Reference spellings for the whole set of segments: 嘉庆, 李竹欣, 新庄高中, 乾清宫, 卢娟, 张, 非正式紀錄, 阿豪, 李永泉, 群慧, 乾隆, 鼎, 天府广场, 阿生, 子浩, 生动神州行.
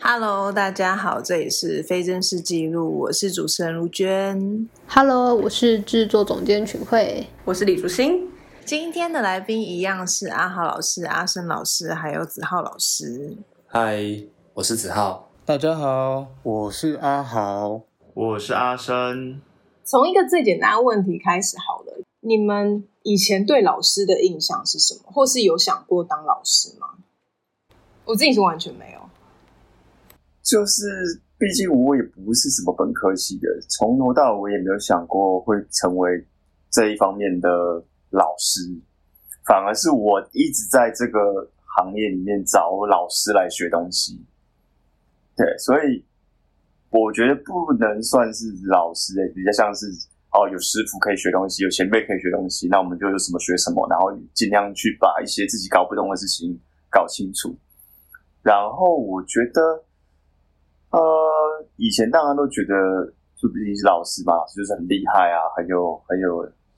Hello， 大家好，这里是非正式记录，我是主持人卢娟。Hello， 我是制作总监群慧，我是李竹欣。今天的来宾一样是阿豪老师、阿生老师，还有子浩老师。嗨，我是子浩。大家好，我是阿豪，我是阿生。从一个最简单的问题开始好了，你们以前对老师的印象是什么？或是有想过当老师吗？我自己是完全没有。就是毕竟我也不是什么本科系的，从头到尾也没有想过会成为这一方面的老师，反而是我一直在这个行业里面找老师来学东西。对，所以我觉得不能算是老师，比较像是有师傅可以学东西，有前辈可以学东西，那我们就有什么学什么，然后尽量去把一些自己搞不懂的事情搞清楚。然后我觉得以前当然都觉得就毕竟是老师嘛，老师就是很厉害啊，很有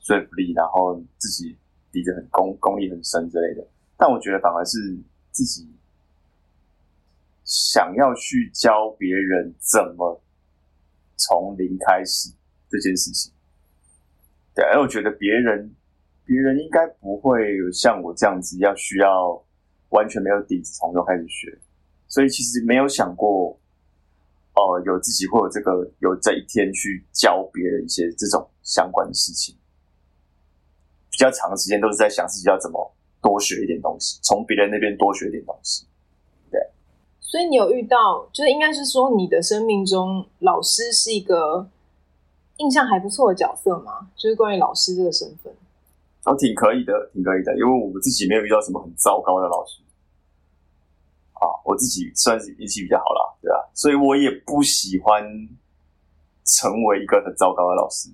说服力，然后自己理得很功力很深之类的。但我觉得反而是自己想要去教别人怎么从零开始这件事情。对，而我觉得别人应该不会有像我这样子要需要完全没有底子从头开始学，所以其实没有想过有自己会有这个有这一天去教别人一些这种相关的事情，比较长的时间都是在想自己要怎么多学一点东西，从别人那边多学一点东西。对，所以你有遇到，就是应该是说你的生命中老师是一个印象还不错的角色吗？就是关于老师这个身份，挺可以的，因为我自己没有遇到什么很糟糕的老师。我自己算是运气比较好啦，对啊，所以我也不喜欢成为一个很糟糕的老师。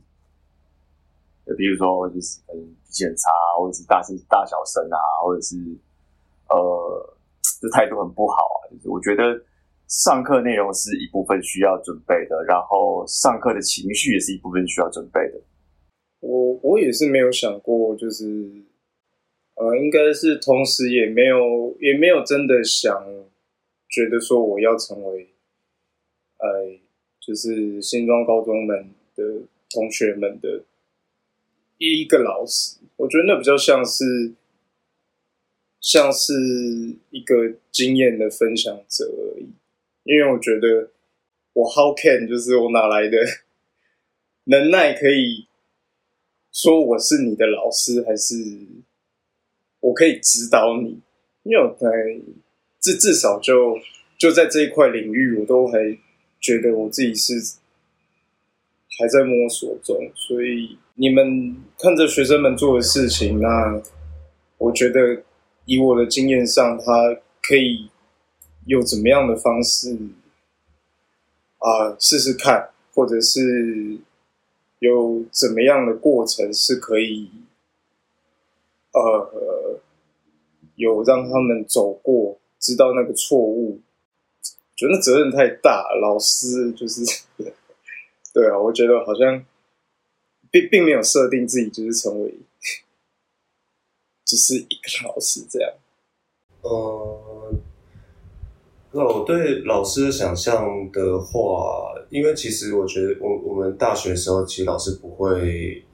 比如说就是脾气很差，或者是大小声啊，或者是就态度很不好啊。就是我觉得上课内容是一部分需要准备的，然后上课的情绪也是一部分需要准备的。我也是没有想过，就是应该是同时也没有真的想觉得说我要成为就是新庄高中们的同学们的一个老师。我觉得那比较像是一个经验的分享者而已，因为我觉得我 how can 就是我哪来的能耐可以说我是你的老师，还是我可以指导你，因为我至少就在这一块领域，我都还觉得我自己是还在摸索中。所以你们看着学生们做的事情，那我觉得以我的经验上，他可以有怎么样的方式试试看，或者是有怎么样的过程是可以有让他们走过，知道那个错误。觉得责任太大，老师就是对啊，我觉得好像并没有设定自己就是成为就是一个老师这样。那我对老师的想象的话，因为其实我觉得我们大学的时候，其实老师不会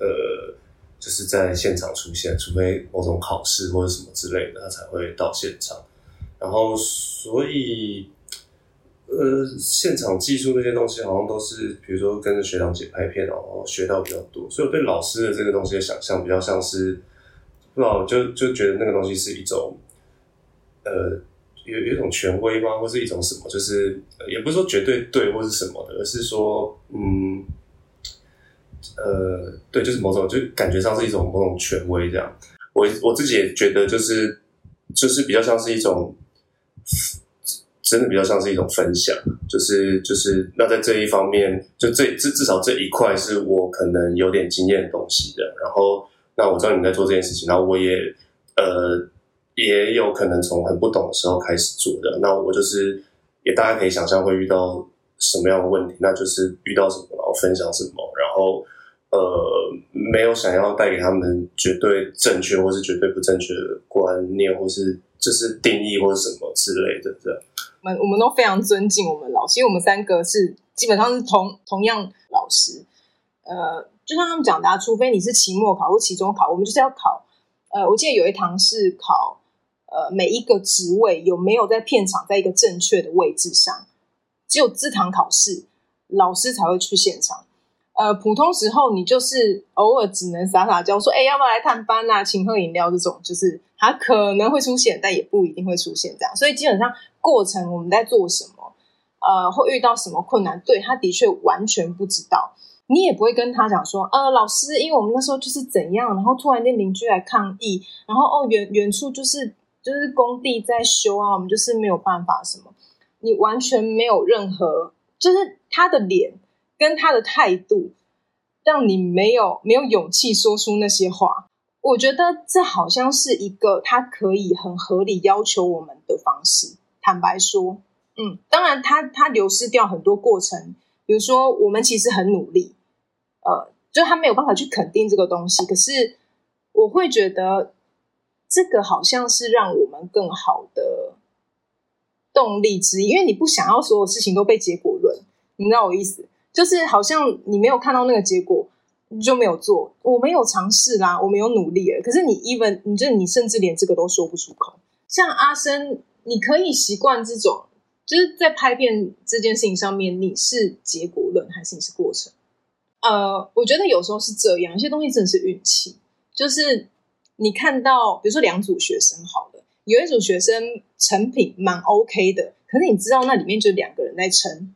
就是在现场出现，除非某种考试或者什么之类的，他才会到现场。然后，所以，现场技术那些东西好像都是，比如说跟着学长姐拍片，然后学到比较多。所以，我对老师的这个东西的想象比较像是，不知道就觉得那个东西是一种，有一种权威吗？或是一种什么？就是也不是说绝对对或是什么的，而是说，对，就是某种，就感觉上是一种某种权威这样。我自己也觉得，就是比较像是一种，真的比较像是一种分享。就是那在这一方面，就至少这一块是我可能有点经验的东西的。然后，那我知道你在做这件事情，然后我也也有可能从很不懂的时候开始做的。那我就是也大家可以想象会遇到什么样的问题，那就是遇到什么然后分享什么，然后没有想要带给他们绝对正确或是绝对不正确的观念，或是就是定义或是什么之类的。对，我们都非常尊敬我们老师，因为我们三个是基本上是同样老师。就像他们讲的，除非你是期末考或期中考，我们就是要考。我记得有一堂是考每一个职位有没有在片场在一个正确的位置上，只有这堂考试老师才会去现场。普通时候你就是偶尔只能傻傻叫说，要不要来探班啊，请喝饮料，这种就是它可能会出现，但也不一定会出现这样。所以基本上过程我们在做什么，会遇到什么困难，对，他的确完全不知道。你也不会跟他讲说，老师，因为我们那时候就是怎样，然后突然间邻居来抗议，然后远处就是工地在修啊，我们就是没有办法什么。你完全没有任何，就是他的脸跟他的态度让你没有勇气说出那些话。我觉得这好像是一个他可以很合理要求我们的方式，坦白说。当然他流失掉很多过程，比如说我们其实很努力，就他没有办法去肯定这个东西，可是我会觉得这个好像是让我们更好的动力之一，因为你不想要所有事情都被结果论，你知道我意思，就是好像你没有看到那个结果你就没有做，我没有尝试啦，我没有努力了，可是你甚至连这个都说不出口。像阿生，你可以习惯这种，就是在拍片这件事情上面，你是结果论还是你是过程？我觉得有时候是这样，有些东西真的是运气，就是你看到比如说两组学生好了，有一组学生成品蛮 OK 的，可是你知道那里面就两个人在撑，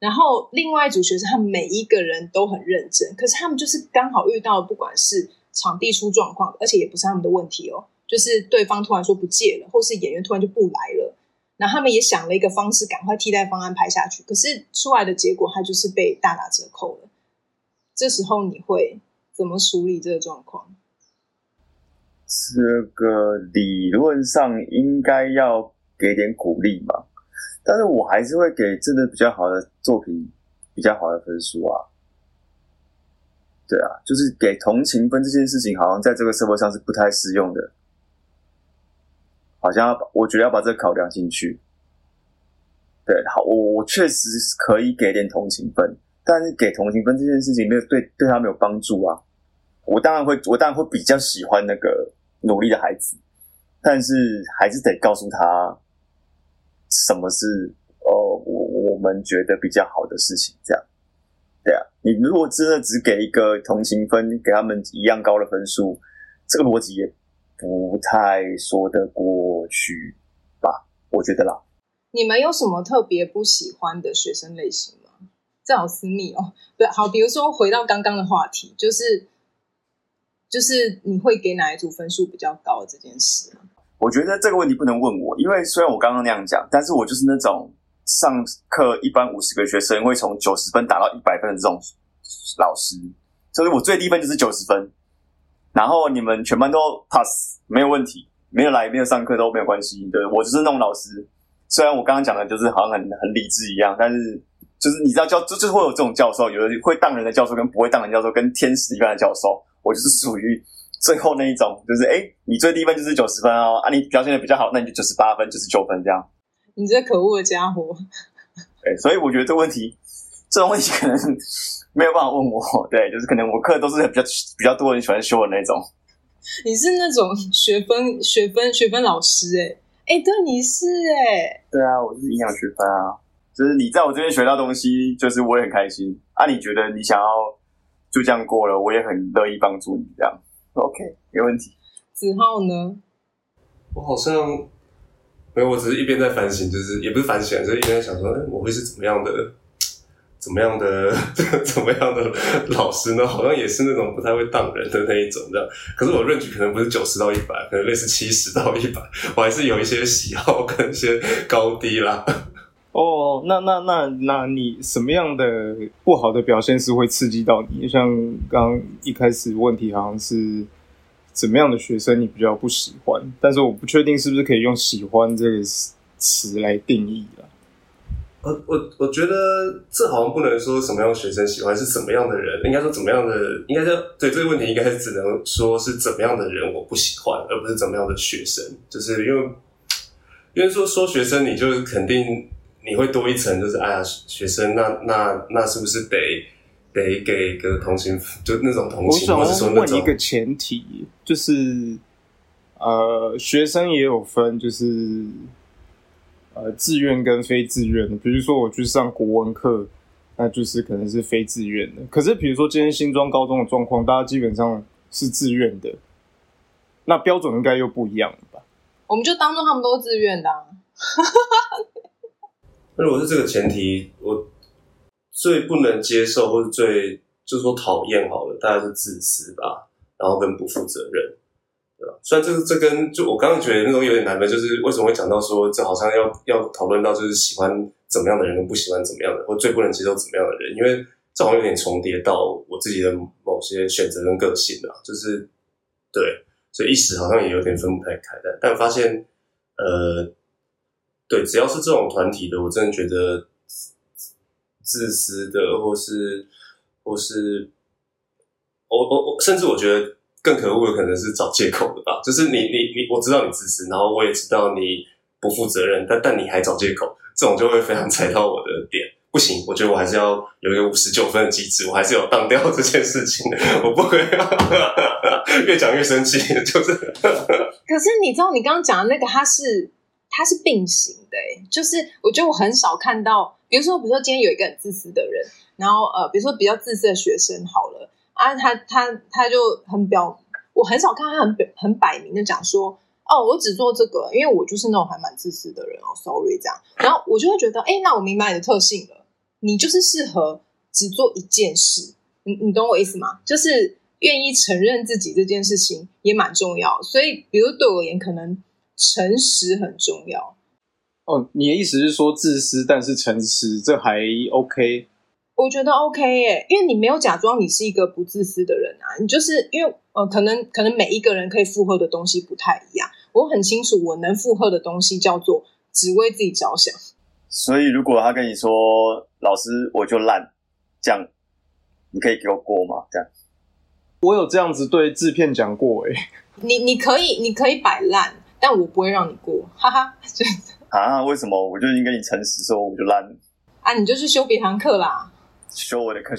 然后另外一组学生他们每一个人都很认真，可是他们就是刚好遇到不管是场地出状况，而且也不是他们的问题哦，就是对方突然说不借了，或是演员突然就不来了，然后他们也想了一个方式赶快替代方案拍下去，可是出来的结果他就是被大打折扣了。这时候你会怎么处理这个状况？这个理论上应该要给点鼓励嘛，但是我还是会给真的比较好的作品比较好的分数啊。对啊，就是给同情分这件事情好像在这个社会上是不太适用的，好像我觉得要把这个考量进去。对，好，我确实可以给点同情分，但是给同情分这件事情没有对他没有帮助啊。我当然会比较喜欢那个努力的孩子，但是还是得告诉他什么是我们觉得比较好的事情，这样。对啊，你如果真的只给一个同情分，给他们一样高的分数，这个逻辑也不太说得过去吧，我觉得啦。你们有什么特别不喜欢的学生类型吗？这好私密哦。对，好，比如说回到刚刚的话题，就是你会给哪一组分数比较高的这件事啊？我觉得这个问题不能问我，因为虽然我刚刚那样讲，但是我就是那种上课一般50个学生会从90分打到100分的这种老师，所以我最低分就是90分，然后你们全班都 pass 没有问题，没有来没有上课都没有关系。对，我就是那种老师，虽然我刚刚讲的就是好像很理智一样，但是就是你知道就是会有这种教授，有的会当人的教授跟不会当人的教授跟天使一般的教授，我就是属于最后那一种，就是你最低分就是90分哦，你表现的比较好，那你就98分99分这样。你这可恶的家伙。对，所以我觉得这种问题可能没有办法问我。对，就是可能我课都是比较多人喜欢修的那种。你是那种学分老师对，你是对啊，我是营养学分啊，就是你在我这边学到东西，就是我也很开心啊。你觉得你想要就这样过了，我也很乐意帮助你这样。OK， 没问题。子浩呢？我好像没有，我只是一边在反省，就是也不是反省，就是一边在想说，我会是怎么样的老师呢？好像也是那种不太会当人的那一种这样。可是我range可能不是90到100，可能类似70到100，我还是有一些喜好跟一些高低啦。哦，那你什么样的不好的表现是会刺激到你？像刚刚一开始问题好像是怎么样的学生你比较不喜欢，但是我不确定是不是可以用喜欢这个词来定义啦。我觉得这好像不能说什么样的学生喜欢是怎么样的人，应该说怎么样的，应该说对这个问题应该只能说是怎么样的人我不喜欢，而不是怎么样的学生。就是因为说学生，你就是肯定你会多一层，就是哎呀学生那是不是得给个同情，就那种同情。我想问一个前提，就是学生也有分，就是。自愿跟非自愿的，比如说我去上国文课，那就是可能是非自愿的。可是比如说今天新庄高中的状况，大家基本上是自愿的，那标准应该又不一样了吧？我们就当作他们都是自愿的啊。如果是这个前提，我最不能接受或是最就是说讨厌好了，大概是自私吧，然后跟不负责任。虽然这跟就我刚刚觉得那种有点难的，就是为什么会讲到说这好像要讨论到就是喜欢怎么样的人跟不喜欢怎么样的，或最不能接受怎么样的人，因为这好像有点重叠到我自己的某些选择跟个性啦，就是对，所以一时好像也有点分不太开的。但发现对，只要是这种团体的，我真的觉得自私的，或是我甚至我觉得。更可恶的可能是找借口的吧，就是你，我知道你自私，然后我也知道你不负责任，但你还找借口，这种就会非常踩到我的点。不行，我觉得我还是要有一个59分的机制，我还是有当掉这件事情，我不会越讲越生气，就是。可是你知道，你刚刚讲的那个，它是并行的，就是我觉得我很少看到，比如说今天有一个很自私的人，然后比如说比较自私的学生好了。啊，他就很表，我很少看他很摆明的讲说，哦，我只做这个，因为我就是那种还蛮自私的人哦 ，sorry 这样。然后我就会觉得，那我明白你的特性了，你就是适合只做一件事，你懂我意思吗？就是愿意承认自己这件事情也蛮重要，所以比如对我而言，可能诚实很重要。哦，你的意思是说自私但是诚实，这还 OK？我觉得 OK 耶，因为你没有假装你是一个不自私的人啊，你就是因为可能每一个人可以负荷的东西不太一样，我很清楚我能负荷的东西叫做只为自己着想。所以如果他跟你说老师我就烂，这样你可以给我过吗？这样我有这样子对制片讲过耶，你可以摆烂，但我不会让你过，哈哈。啊，为什么？我就已经跟你诚实说我就烂了啊，你就去修别堂课啦。修我的课，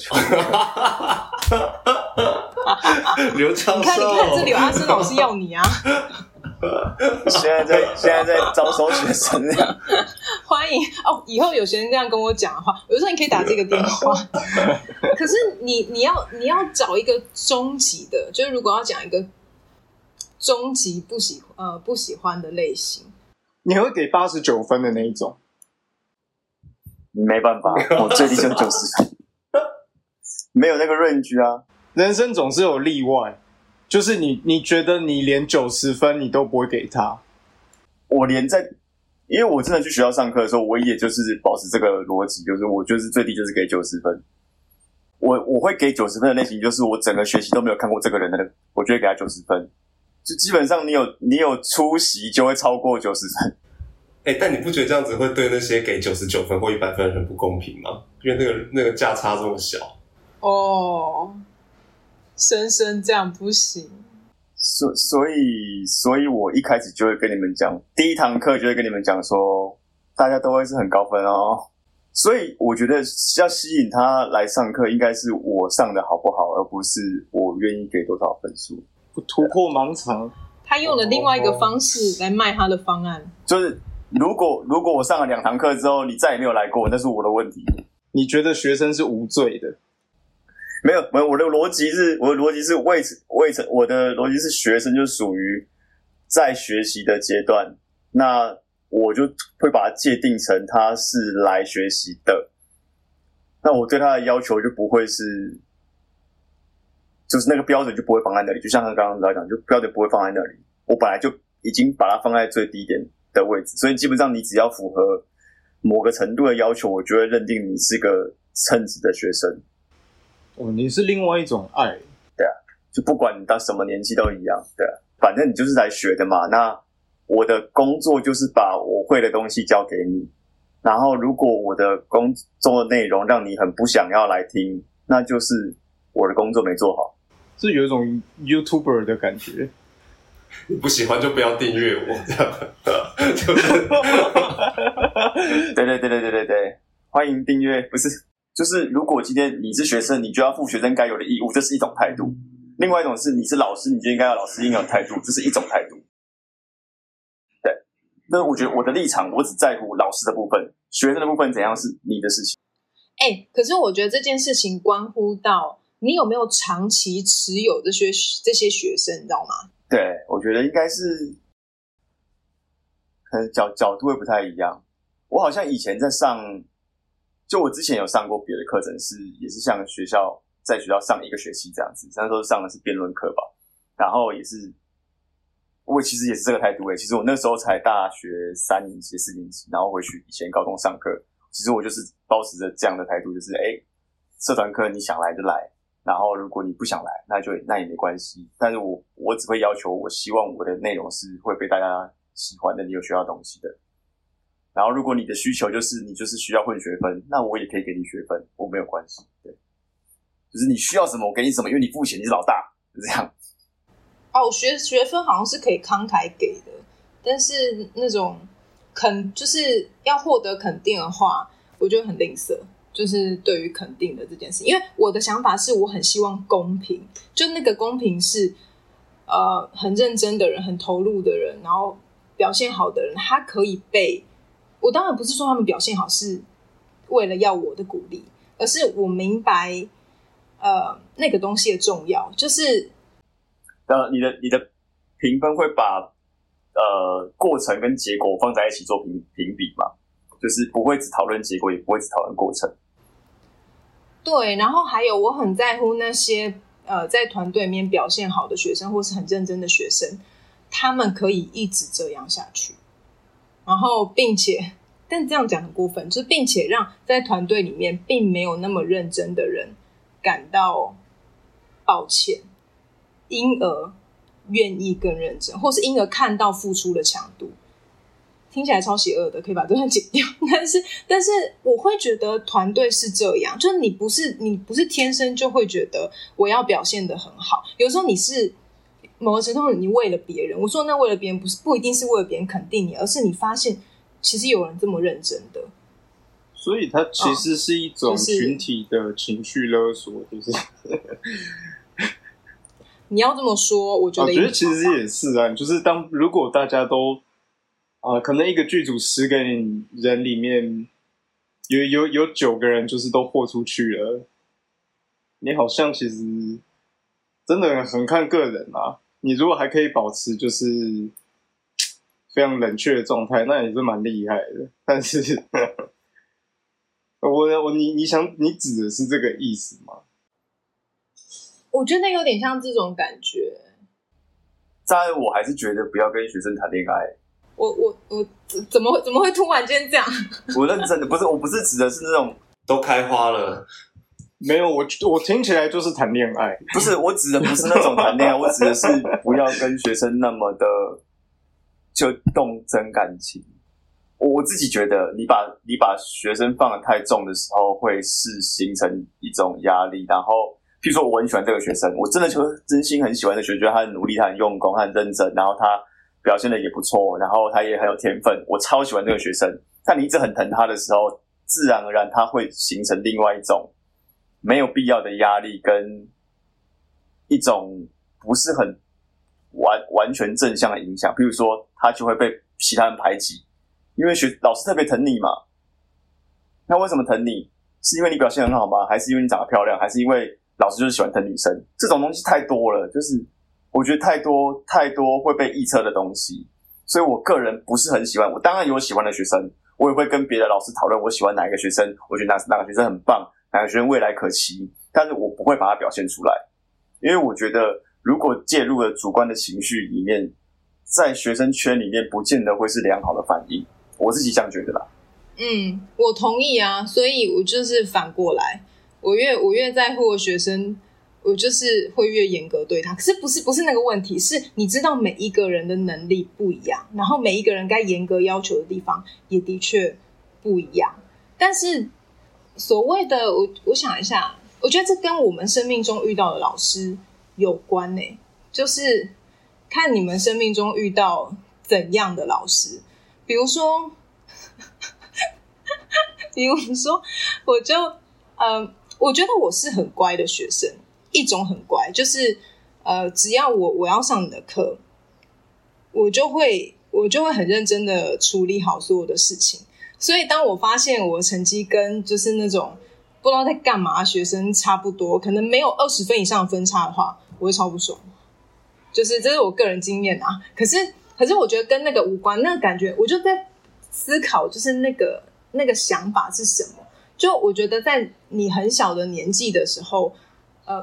刘教授，你看这刘阿生老师要你啊！现在在招收学生这样，欢迎哦！以后有学生这样跟我讲的话，我就说你可以打这个电话。可是你要找一个终极的，就是如果要讲一个终极不喜欢的类型，你会给89分的那一种？没办法，我最低就90分。没有那个 range 啊，人生总是有例外，就是你觉得你连90分你都不会给他。我连在，因为我真的去学校上课的时候，我也就是保持这个逻辑，就是我就是最低就是给90分。我会给90分的类型，就是我整个学期都没有看过这个人的，我就会给他90分。就基本上你有出席就会超过90分。但你不觉得这样子会对那些给99分或100分很不公平吗？因为那个价差这么小。哦，深深这样不行。所以我一开始就会跟你们讲，第一堂课就会跟你们讲说，大家都会是很高分哦。所以我觉得要吸引他来上课，应该是我上的好不好，而不是我愿意给多少分数。突破盲肠。他用了另外一个方式来卖他的方案。就是。如果我上了2堂课之后，你再也没有来过，那是我的问题。你觉得学生是无罪的？没有，我的逻辑是未成，我的逻辑是学生就属于在学习的阶段，那我就会把它界定成他是来学习的。那我对他的要求就不会是，就是那个标准就不会放在那里，就像他刚刚讲，就标准不会放在那里。我本来就已经把它放在最低点。的位置，所以基本上你只要符合某个程度的要求，我就会认定你是个称职的学生。哦，你是另外一种爱。对啊，就不管你到什么年纪都一样。对啊，反正你就是来学的嘛。那我的工作就是把我会的东西交给你，然后如果我的工作内容让你很不想要来听，那就是我的工作没做好。是有一种 YouTuber 的感觉，不喜欢就不要订阅我这样就是对对对对对对对，欢迎订阅。不是，就是如果今天你是学生，你就要负学生该有的义务，这是一种态度。另外一种是你是老师，你就应该要老师应有的态度，这是一种态度。对，那我觉得我的立场，我只在乎老师的部分，学生的部分怎样是你的事情。欸，可是我觉得这件事情关乎到你有没有长期持有这些学生，你知道吗？对，我觉得应该是可能角度会不太一样。我好像以前在上，就我之前有上过别的课程，是也是像在学校上一个学期这样子，那时候上的是辩论课吧，然后也是我其实也是这个态度其实我那时候才大学3年级4年级，然后回去以前高中上课，其实我就是抱持着这样的态度，就是社团课你想来就来，然后如果你不想来那也没关系，但是我只会要求，我希望我的内容是会被大家喜欢的，你有学到东西的。然后如果你的需求就是你就是需要混学分，那我也可以给你学分，我没有关系。对，就是你需要什么我给你什么，因为你付钱，你是老大，就这样。哦，学分好像是可以慷慨给的，但是那种就是要获得肯定的话，我觉得很吝啬。就是对于肯定的这件事，因为我的想法是我很希望公平，就那个公平是很认真的人、很投入的人，然后表现好的人，他可以被我，当然不是说他们表现好是为了要我的鼓励，而是我明白。那个东西的重要，就是你的评分会把过程跟结果放在一起做评比嘛，就是不会只讨论结果，也不会只讨论过程。对，然后还有我很在乎那些在团队里面表现好的学生，或是很认真的学生，他们可以一直这样下去，然后并且，但这样讲很过分，就是并且让在团队里面并没有那么认真的人感到抱歉，因而愿意更认真，或是因而看到付出的强度。听起来超邪恶的，可以把这段剪掉。但是我会觉得团队是这样，就是你不是天生就会觉得我要表现得很好。有时候你是某个程度，你为了别人，我说那为了别人不一定是为了别人肯定你，而是你发现其实有人这么认真的。所以它其实是一种群体的情绪勒索，就是你要这么说，我觉得其实也是啊，就是如果大家都可能一个剧组10个人里面有9个人就是都豁出去了，你好像其实真的很看个人啊。你如果还可以保持就是非常冷却的状态，那也是蛮厉害的。但是你指的是这个意思吗？我觉得有点像这种感觉。但我还是觉得不要跟学生谈恋爱。我怎么会突然间这样？我认真的，不是，我不是指的是那种都开花了。没有，我听起来就是谈恋爱。不是，我指的不是那种谈恋爱，我指的是不要跟学生那么的就动真感情。我自己觉得你把学生放得太重的时候，会是形成一种压力。然后譬如说我很喜欢这个学生，我真的就真心很喜欢这个学生，觉得他很努力，他很用功，他很认真，然后他表现得也不错，然后他也很有天分，我超喜欢这个学生。但你一直很疼他的时候，自然而然他会形成另外一种没有必要的压力，跟一种不是很完全正向的影响。譬如说他就会被其他人排挤，因为老师特别疼你嘛，那为什么疼你？是因为你表现很好吗？还是因为你长得漂亮？还是因为老师就是喜欢疼女生？这种东西太多了，就是我觉得太多会被臆测的东西，所以我个人不是很喜欢。我当然有喜欢的学生，我也会跟别的老师讨论我喜欢哪一个学生，我觉得哪个学生很棒，哪个学生未来可期，但是我不会把它表现出来，因为我觉得如果介入了主观的情绪里面，在学生圈里面不见得会是良好的反应。我自己这样觉得啦。嗯，我同意啊，所以我就是反过来，我越在乎我学生，我就是会越严格对他。可是不是那个问题，是你知道每一个人的能力不一样，然后每一个人该严格要求的地方也的确不一样。但是所谓的 我想一下，我觉得这跟我们生命中遇到的老师有关欸，就是看你们生命中遇到怎样的老师。比如说我就我觉得我是很乖的学生，一种很乖，就是只要我要上你的课，我就会很认真的处理好所有的事情。所以当我发现我的成绩跟就是那种不知道在干嘛学生差不多，可能没有20分以上的分差的话，我会超不爽，就是这是我个人经验啊。可是我觉得跟那个无关，那个感觉我就在思考，就是那个想法是什么。就我觉得在你很小的年纪的时候，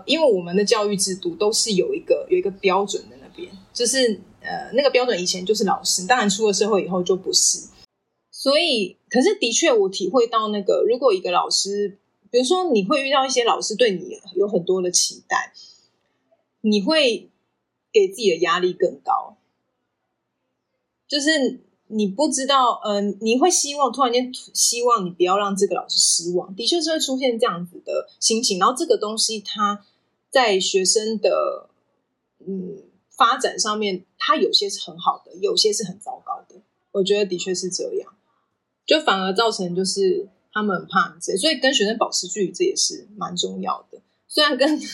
因为我们的教育制度都是有一个标准的，那边就是那个标准以前就是老师，当然出了社会以后就不是。所以可是的确我体会到那个，如果一个老师，比如说你会遇到一些老师对你有很多的期待，你会给自己的压力更高，就是你不知道你会突然间希望你不要让这个老师失望，的确是会出现这样子的心情。然后这个东西它在学生的发展上面，它有些是很好的，有些是很糟糕的，我觉得的确是这样，就反而造成就是他们很怕你，所以跟学生保持距离这也是蛮重要的。虽然跟就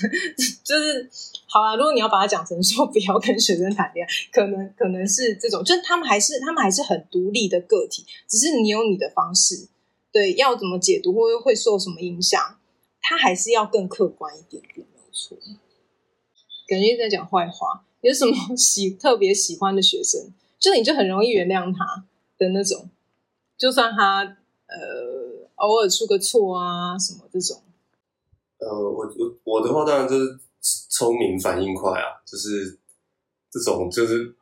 是好啊，如果你要把它讲成说不要跟学生谈恋爱，可能是这种，就是他们还是很独立的个体，只是你有你的方式，对，要怎么解读或会受什么影响，他还是要更客观一点点，没有错。感觉一直在讲坏话。有什么特别喜欢的学生，就是你就很容易原谅他的那种，就算他偶尔出个错啊什么这种。我的话当然就是聪明反应快啊，就是这种就是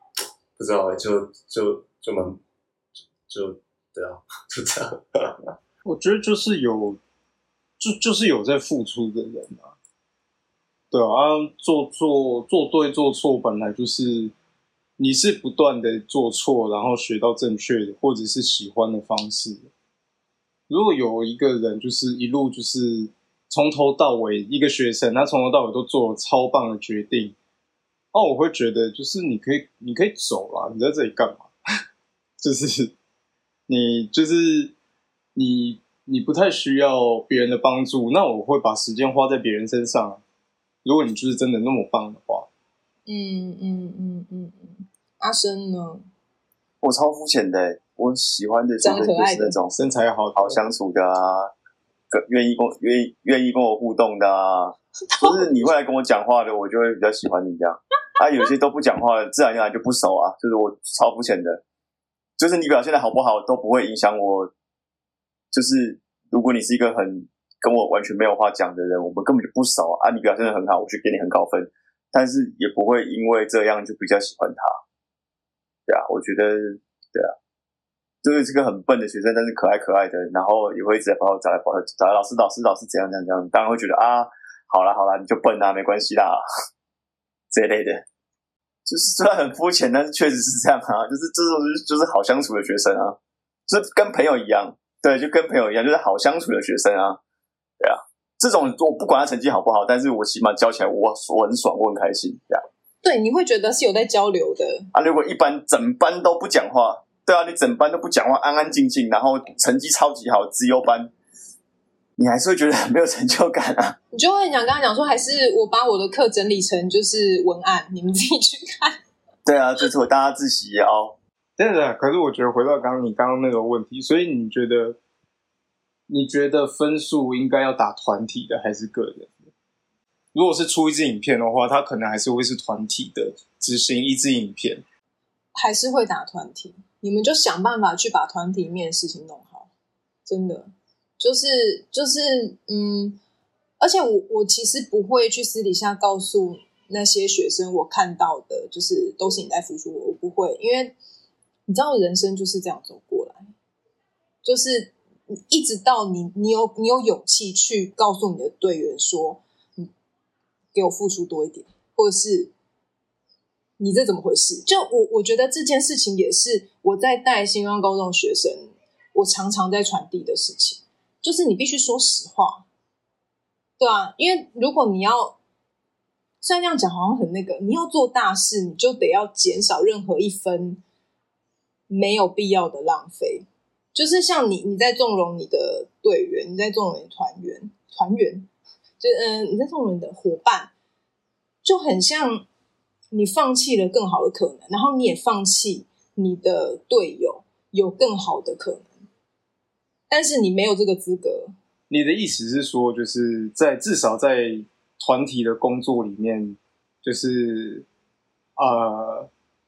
不知道欸，就蛮就对啊，就这样。我觉得就是有在付出的人啊，对啊，做对做错本来就是你是不断的做错，然后学到正确的或者是喜欢的方式。如果有一个人就是一路就是从头到尾一个学生，他从头到尾都做了超棒的决定，哦，我会觉得就是你可以走啦，你在这里干嘛？就是你不太需要别人的帮助，那我会把时间花在别人身上。如果你就是真的那么棒的话，阿生呢？我超肤浅的欸，我喜欢的就是那种身材好相处的啊。愿意跟我互动的啊，就是你会来跟我讲话的，我就会比较喜欢你这样。啊，有些都不讲话的，自然而然就不熟啊。就是我超肤浅的，就是你表现的好不好都不会影响我。就是如果你是一个很跟我完全没有话讲的人，我们根本就不熟啊。你表现的很好，我就给你很高分，但是也不会因为这样就比较喜欢他。对啊，我觉得对啊。就是这个很笨的学生，但是可爱的，然后也会一直在找老师怎样，当然会觉得啊，好啦，你就笨啊，没关系啦，这一类的，就是虽然很肤浅，但是确实是这样啊，就是这种就是好相处的学生啊，就是跟朋友一样，对，就跟朋友一样，就是好相处的学生啊，对啊，这种我不管他成绩好不好，但是我起码教起来我很爽，我很开心，这样。对，你会觉得是有在交流的啊。如果一般整班都不讲话。对啊，你整班都不讲话，安安静静，然后成绩超级好，资优班，你还是会觉得很没有成就感啊。你就会想跟他讲说，还是我把我的课整理成就是文案，你们自己去看。对啊，这是我大家自习哦。对的，可是我觉得回到刚刚那个问题，所以你觉得分数应该要打团体的还是个人的？如果是出一支影片的话，它可能还是会是团体的执行一支影片，还是会打团体。你们就想办法去把团体里面的事情弄好，真的就是而且我其实不会去私底下告诉那些学生我看到的就是都是你在付出，我不会，因为你知道人生就是这样走过来，就是一直到你有勇气去告诉你的队员说你给我付出多一点，或者是你这怎么回事？就我觉得这件事情也是我在带新庄高中学生我常常在传递的事情，就是你必须说实话，对啊，因为如果你要，虽然这样讲好像很那个，你要做大事，你就得要减少任何一分没有必要的浪费。就是像你在纵容你的队员，你在纵容你的团员，就你在纵容你的伙伴，就很像你放弃了更好的可能，然后你也放弃你的队友有更好的可能，但是你没有这个资格。你的意思是说，就是在至少在团体的工作里面，就是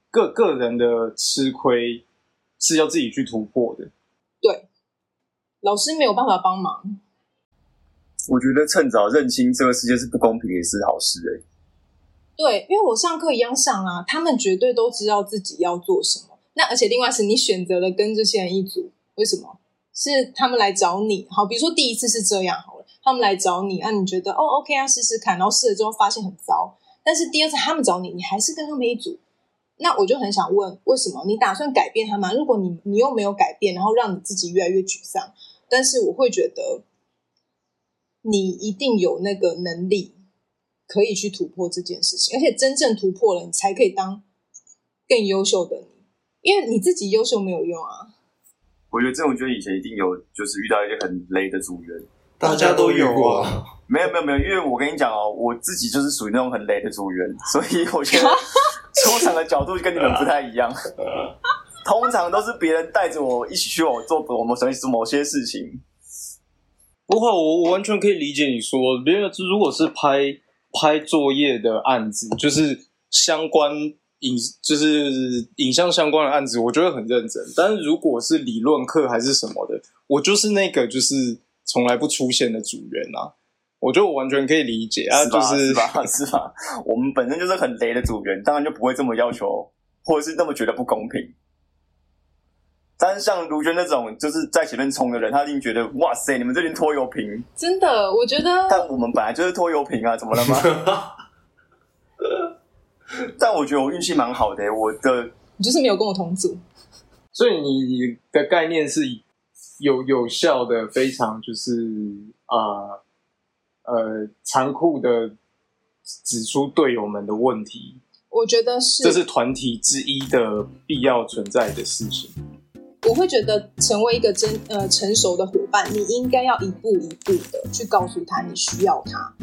个人的吃亏是要自己去突破的。对，老师没有办法帮忙。我觉得趁早认清这个世界是不公平也是好事欸。对，因为我上课一样上啊，他们绝对都知道自己要做什么。那而且另外是你选择了跟这些人一组，为什么？是他们来找你。好，比如说第一次是这样好了，他们来找你啊，你觉得哦 OK 啊，试试看，然后试了之后发现很糟。但是第二次他们找你，你还是跟他们一组。那我就很想问，为什么你打算改变他吗？如果你又没有改变，然后让你自己越来越沮丧，但是我会觉得你一定有那个能力可以去突破这件事情，而且真正突破了，你才可以当更优秀的你，因为你自己优秀没有用啊。我觉得郑文娟以前一定有，就是遇到一些很雷的组员，大家都有啊。没有，因为我跟你讲哦，我自己就是属于那种很雷的组员，所以我觉得出场的角度跟你们不太一样。通常都是别人带着我一起去我们某些事情。不过我完全可以理解你说，如果是拍作业的案子，就是相关就是影像相关的案子，我觉得很认真。但是如果是理论课还是什么的，我就是那个就是从来不出现的组员啊。我觉得我完全可以理解啊，就是是吧？我们本身就是很雷的组员，当然就不会这么要求，或者是那么觉得不公平。但是像卢娟那种就是在前面冲的人，他一定觉得哇塞，你们这群拖油瓶，真的，我觉得。但我们本来就是拖油瓶啊，怎么了吗？但我觉得我运气蛮好的欸，你就是没有跟我同组，所以你的概念是有效的，非常就是残酷的指出队友们的问题。我觉得是，这是团体之一的必要存在的事情。我会觉得成为一个成熟的伙伴，你应该要一步一步的去告诉他你需要他。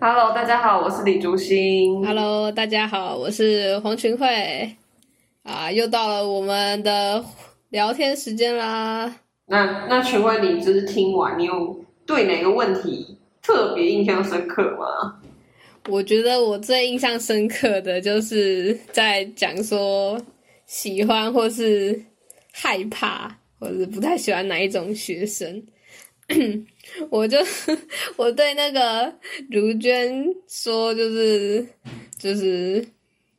Hello， 大家好，我是李竹欣。Hello， 大家好，我是黄群慧。啊，又到了我们的聊天时间啦。那群慧，你就是听完，你有对哪个问题特别印象深刻吗？我觉得我最印象深刻的就是在讲说，喜欢或是害怕或是不太喜欢哪一种学生。我对那个如娟说就是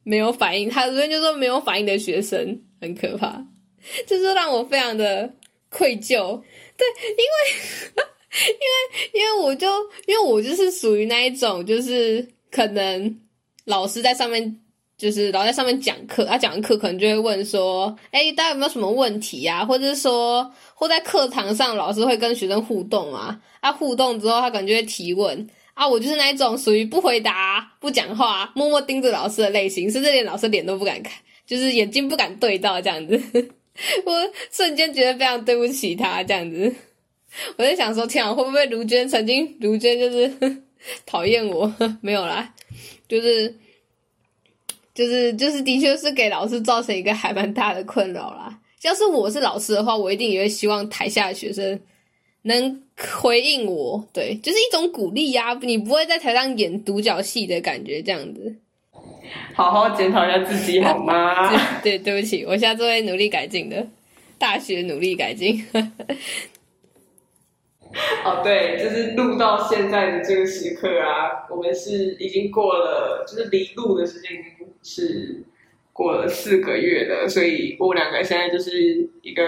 没有反应，她昨天就说没有反应的学生很可怕，就是让我非常的愧疚。对，因为我就是属于那一种，就是可能老师在上面讲课，他讲课可能就会问说，大家有没有什么问题啊？或者说，或在课堂上老师会跟学生互动啊，互动之后他可能就会提问啊。我就是那一种属于不回答、不讲话、默默盯着老师的类型，甚至连老师脸都不敢看，就是眼睛不敢对到这样子。我瞬间觉得非常对不起他这样子。我在想说，天啊，会不会卢娟就是讨厌我？没有啦，就是的确是给老师造成一个还蛮大的困扰啦。要是我是老师的话，我一定也会希望台下的学生能回应我，对，就是一种鼓励啊，你不会在台上演独角戏的感觉这样子。好好检讨一下自己好吗？对，对不起，我下次会努力改进的，大学努力改进。哦，对，就是录到现在的这个时刻啊，我们是已经过了，就是离录的时间已经是过了4个月了，所以我们两个现在就是一个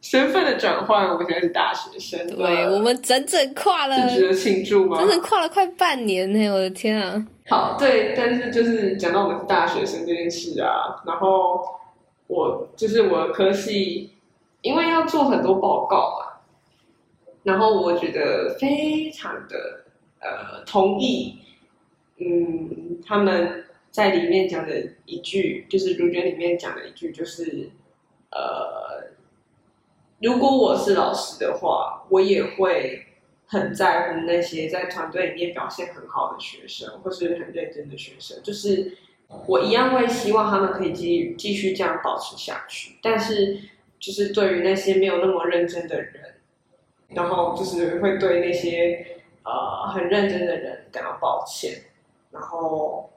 身份的转换，我们现在是大学生。对，我们整整跨了，值得庆祝吗？整整跨了快半年呢，我的天啊！好，对，但是就是讲到我们是大学生这件事啊，然后我科系，因为要做很多报告嘛，然后我觉得非常的同意，他们在里面讲的一句，就是主角里面讲的一句，就是如果我是老师的话，我也会很在乎那些在团队里面表现很好的学生，或是很认真的学生，就是我一样会希望他们可以继续这样保持下去，但是就是对于那些没有那么认真的人，然后就是会对那些很认真的人感到抱歉，然后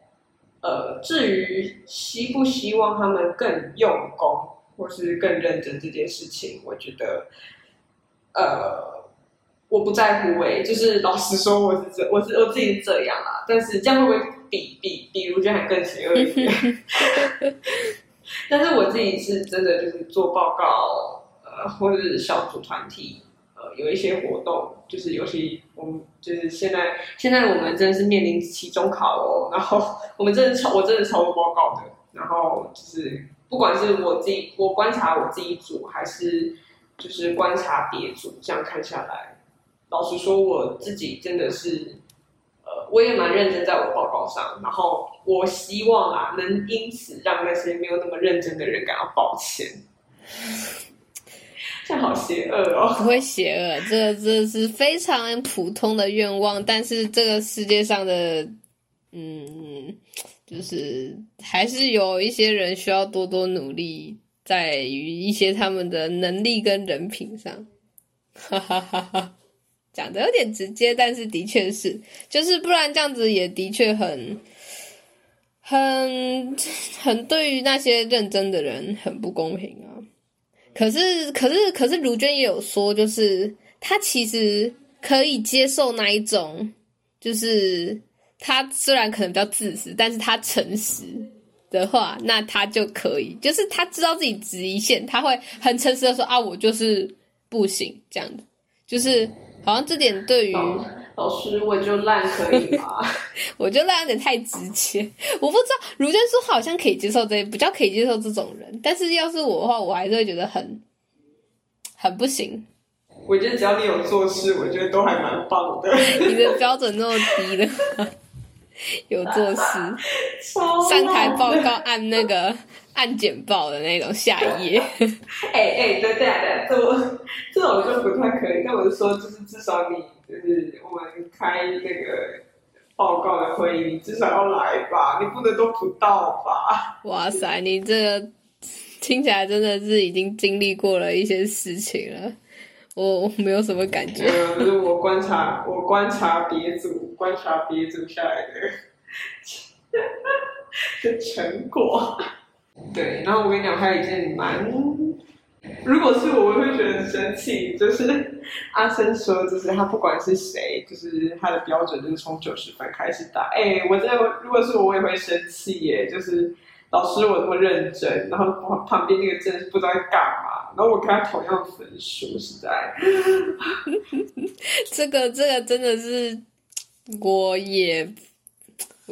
至于希不希望他们更用功或是更认真这件事情，我觉得我不在乎就是老实说我自己是这样啦，但是这样会不会比如就还更邪恶一点？但是我自己是真的就是做报告，或者小组团体，有一些活动，就是尤其我们就是现在我们真的是面临期中考哦，然后我真的超多报告的，然后就是不管是我观察我自己组，还是就是观察别组，这样看下来，老实说我自己真的是。我也蛮认真在我报告上，然后我希望啊，能因此让那些没有那么认真的人感到抱歉。这好邪恶哦！不会邪恶，这是非常普通的愿望，但是这个世界上的，就是还是有一些人需要多多努力，在于一些他们的能力跟人品上。哈哈哈哈。讲的有点直接，但是的确是，就是不然这样子也的确很对于那些认真的人很不公平啊。可是卢娟也有说，就是她其实可以接受那一种，就是她虽然可能比较自私，但是她诚实的话，那她就可以，就是她知道自己质疑线，她会很诚实的说啊，我就是不行这样子，就是。好像这点对于老师我就烂可以吗？我就烂有点太直接，我不知道卢娟说好像可以接受比较可以接受这种人，但是要是我的话，我还是会觉得很不行。我觉得只要你有做事，我觉得都还蛮棒的。你的标准那么低的话，有做事，上台报告按那个。按简报的那种下一页，对，这种就不太可以。但我是说，就是至少你就是我们开那个报告的会议，你至少要来吧，你不能都不到吧？哇塞，你这个听起来真的是已经经历过了一些事情了。我没有什么感觉，就是我观察别组下来的成果。对，然后我跟你讲，还有一件如果是我会觉得很生气，就是阿生说，就是他不管是谁，就是他的标准就是从90分开始打。我真的，如果是我也会生气耶，就是老师我那么认真，然后旁边那个真的是不知道在干嘛，然后我跟他同样分数，实在。这个真的是，我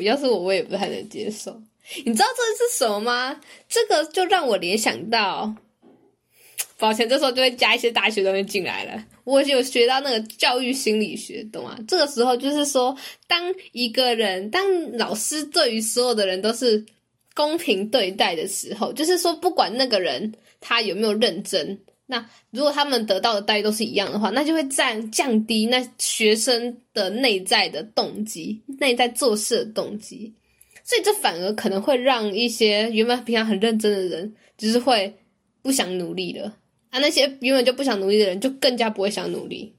要是我也不太能接受。你知道这是什么吗？这个就让我联想到，抱歉，这时候就会加一些大学东西进来了。我有学到那个教育心理学，懂吗？这个时候就是说，当老师对于所有的人都是公平对待的时候，就是说，不管那个人他有没有认真，那如果他们得到的待遇都是一样的话，那就会降低那学生的内在的动机，内在做事的动机。所以这反而可能会让一些原本平常很认真的人，就是会不想努力了啊。那些原本就不想努力的人，就更加不会想努力。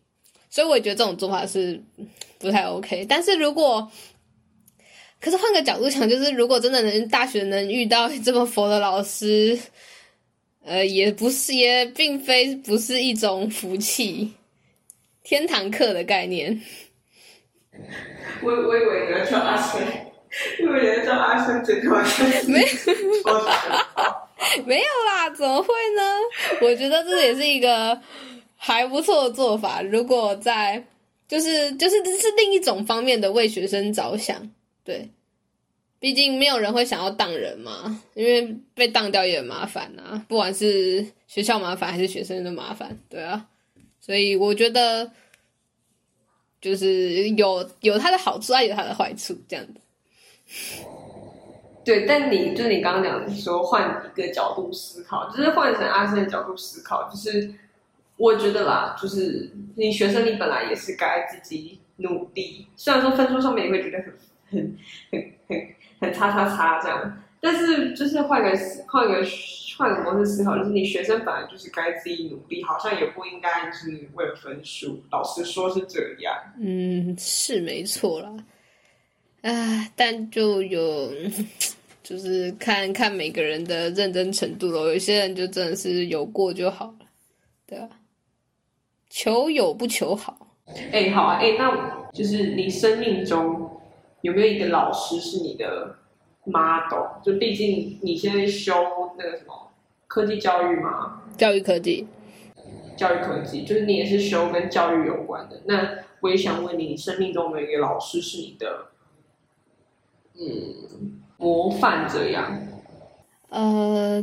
所以我也觉得这种做法是不太 OK。但是可是换个角度想，就是如果真的大学能遇到这么佛的老师，也并非不是一种福气，天堂课的概念。我以为你要叫阿生。因为人家叫阿生，结果没有啦，怎么会呢？我觉得这也是一个还不错的做法。如果在就是这是另一种方面的为学生着想，对，毕竟没有人会想要当人嘛，因为被当掉也很麻烦啊，不管是学校麻烦还是学生的麻烦，对啊，所以我觉得就是有它的好处，也有它的坏处，这样子。对，但你刚刚讲说换一个角度思考，就是换成阿生的角度思考，就是我觉得啦，就是你学生你本来也是该自己努力，虽然说分数上面也会觉得很差这样，但是就是换个模式思考，就是你学生本来就是该自己努力，好像也不应该就是为了分数。老实说是这样，嗯，是没错啦。啊，但就是看看每个人的认真程度咯，有些人就真的是有过就好了，对啊，求有不求好。欸，好啊，欸，那就是你生命中有没有一个老师是你的 model？ 就毕竟你现在修那个什么科技教育嘛，教育科技，就是你也是修跟教育有关的。那我也想问你，生命中有没有一个老师是你的模范这样？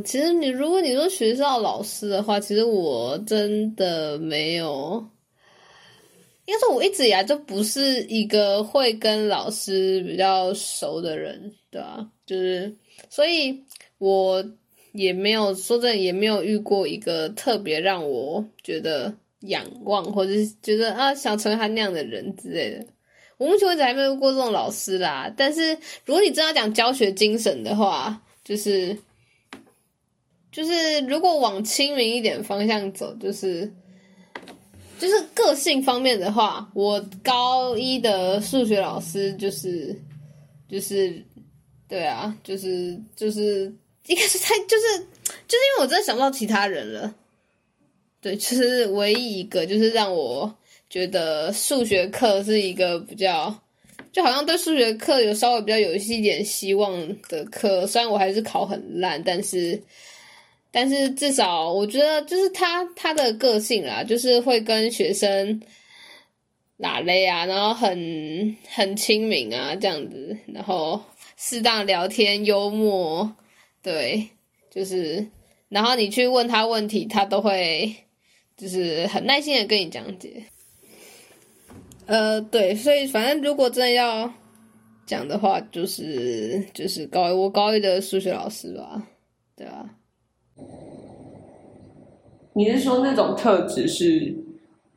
其实如果你说学校老师的话，其实我真的没有。应该说我一直以来就不是一个会跟老师比较熟的人，对啊，就是所以我也没有说真的也没有遇过一个特别让我觉得仰望或者是觉得啊想成为他那样的人之类的，我目前为止还没有遇过这种老师啦。但是如果你真的要讲教学精神的话，就是如果往亲民一点方向走，就是个性方面的话，我高一的数学老师就是对啊，就是应该是他就是因为我真的想不到其他人了，对，就是唯一一个就是让我觉得数学课是一个比较就好像对数学课有稍微比较有一点希望的课，虽然我还是考很烂，但是至少我觉得就是他的个性啦，就是会跟学生拉勒啊，然后很亲民啊这样子，然后适当聊天幽默，对，就是然后你去问他问题，他都会就是很耐心的跟你讲解。对，所以反正如果真的要讲的话，就是我高一的数学老师吧，对吧？你是说那种特质是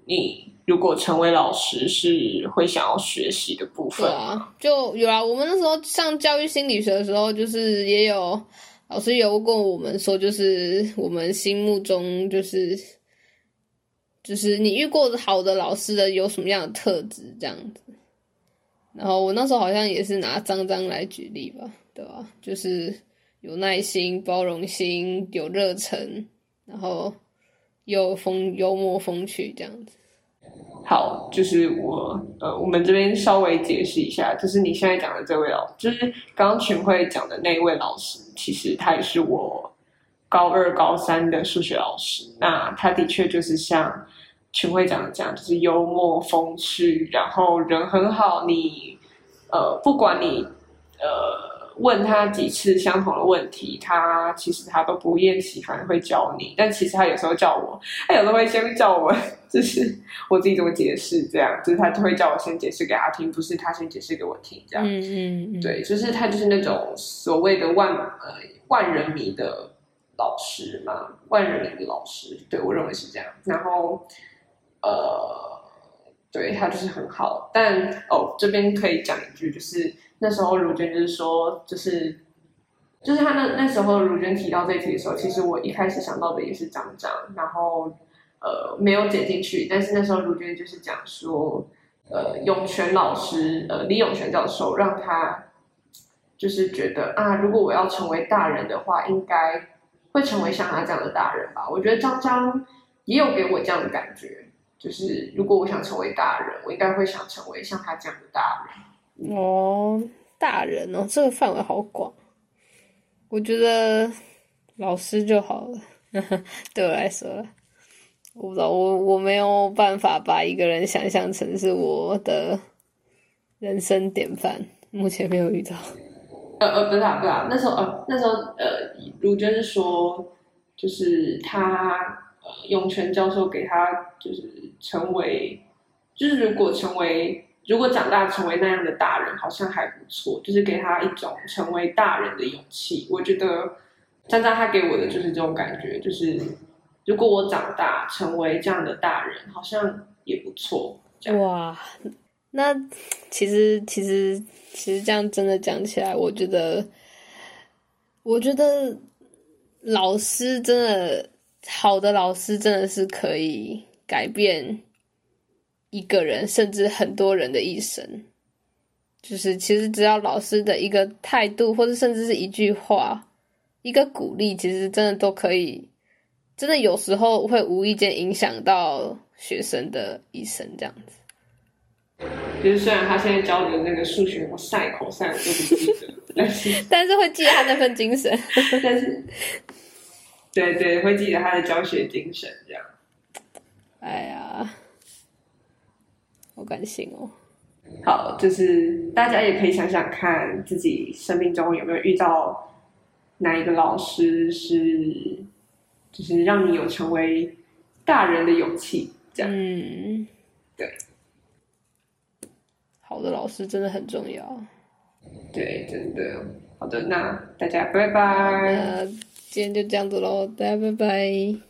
你如果成为老师是会想要学习的部分？对啊，就有啦。我们那时候上教育心理学的时候，就是也有老师有跟我们说，就是我们心目中就是你遇过好的老师的有什么样的特质这样子。然后我那时候好像也是拿张来举例吧，对吧？就是有耐心、包容心、有热忱，然后又幽默风趣这样子。好，就是我们这边稍微解释一下，就是你现在讲的这位老师，就是刚刚群慧讲的那位老师，其实他也是我高二、高三的数学老师。那他的确就是像群慧讲的这样，就是幽默风趣，然后人很好。你不管你问他几次相同的问题，他其实他都不厌其烦会教你，但其实他有时候叫我，他有时候会先叫我，就是我自己怎么解释这样，就是他就会叫我先解释给他听，不是他先解释给我听这样。对，就是他就是那种所谓的万人迷的老师嘛，万人迷的老师，对，我认为是这样。然后对，他就是很好，但这边可以讲一句，就是那时候如娟就是说，就是他那时候如娟提到这题的时候，其实我一开始想到的也是张，然后没有解进去。但是那时候如娟就是讲说，永泉老师，李永泉教授让他就是觉得啊，如果我要成为大人的话，应该会成为像他这样的大人吧。我觉得张也有给我这样的感觉，就是如果我想成为大人，我应该会想成为像他这样的大人。哦，大人哦，这个范围好广。我觉得老师就好了，对我来说了。我不知道，我没有办法把一个人想象成是我的人生典范，目前没有遇到。不是，那时候卢娟是说，就是他永泉教授给他就是成为，就是如果长大成为那样的大人，好像还不错，就是给他一种成为大人的勇气。我觉得张张他给我的就是这种感觉，就是如果我长大成为这样的大人，好像也不错。哇，那其实这样真的讲起来，我觉得老师真的，好的老师真的是可以改变一个人甚至很多人的一生。就是其实只要老师的一个态度，或者甚至是一句话，一个鼓励，其实真的都可以，真的有时候会无意间影响到学生的一生这样子。就是虽然他现在教的那个数学cos 我都不记得，但是会记得他那份精神。但是对，会记得他的教学精神这样。哎呀，好感性哦。好，就是大家也可以想想看，自己生命中有没有遇到哪一个老师是，就是让你有成为大人的勇气这样。嗯，对。好的老师真的很重要，对，真的。好的，那大家拜拜，今天就这样子咯，大家拜拜。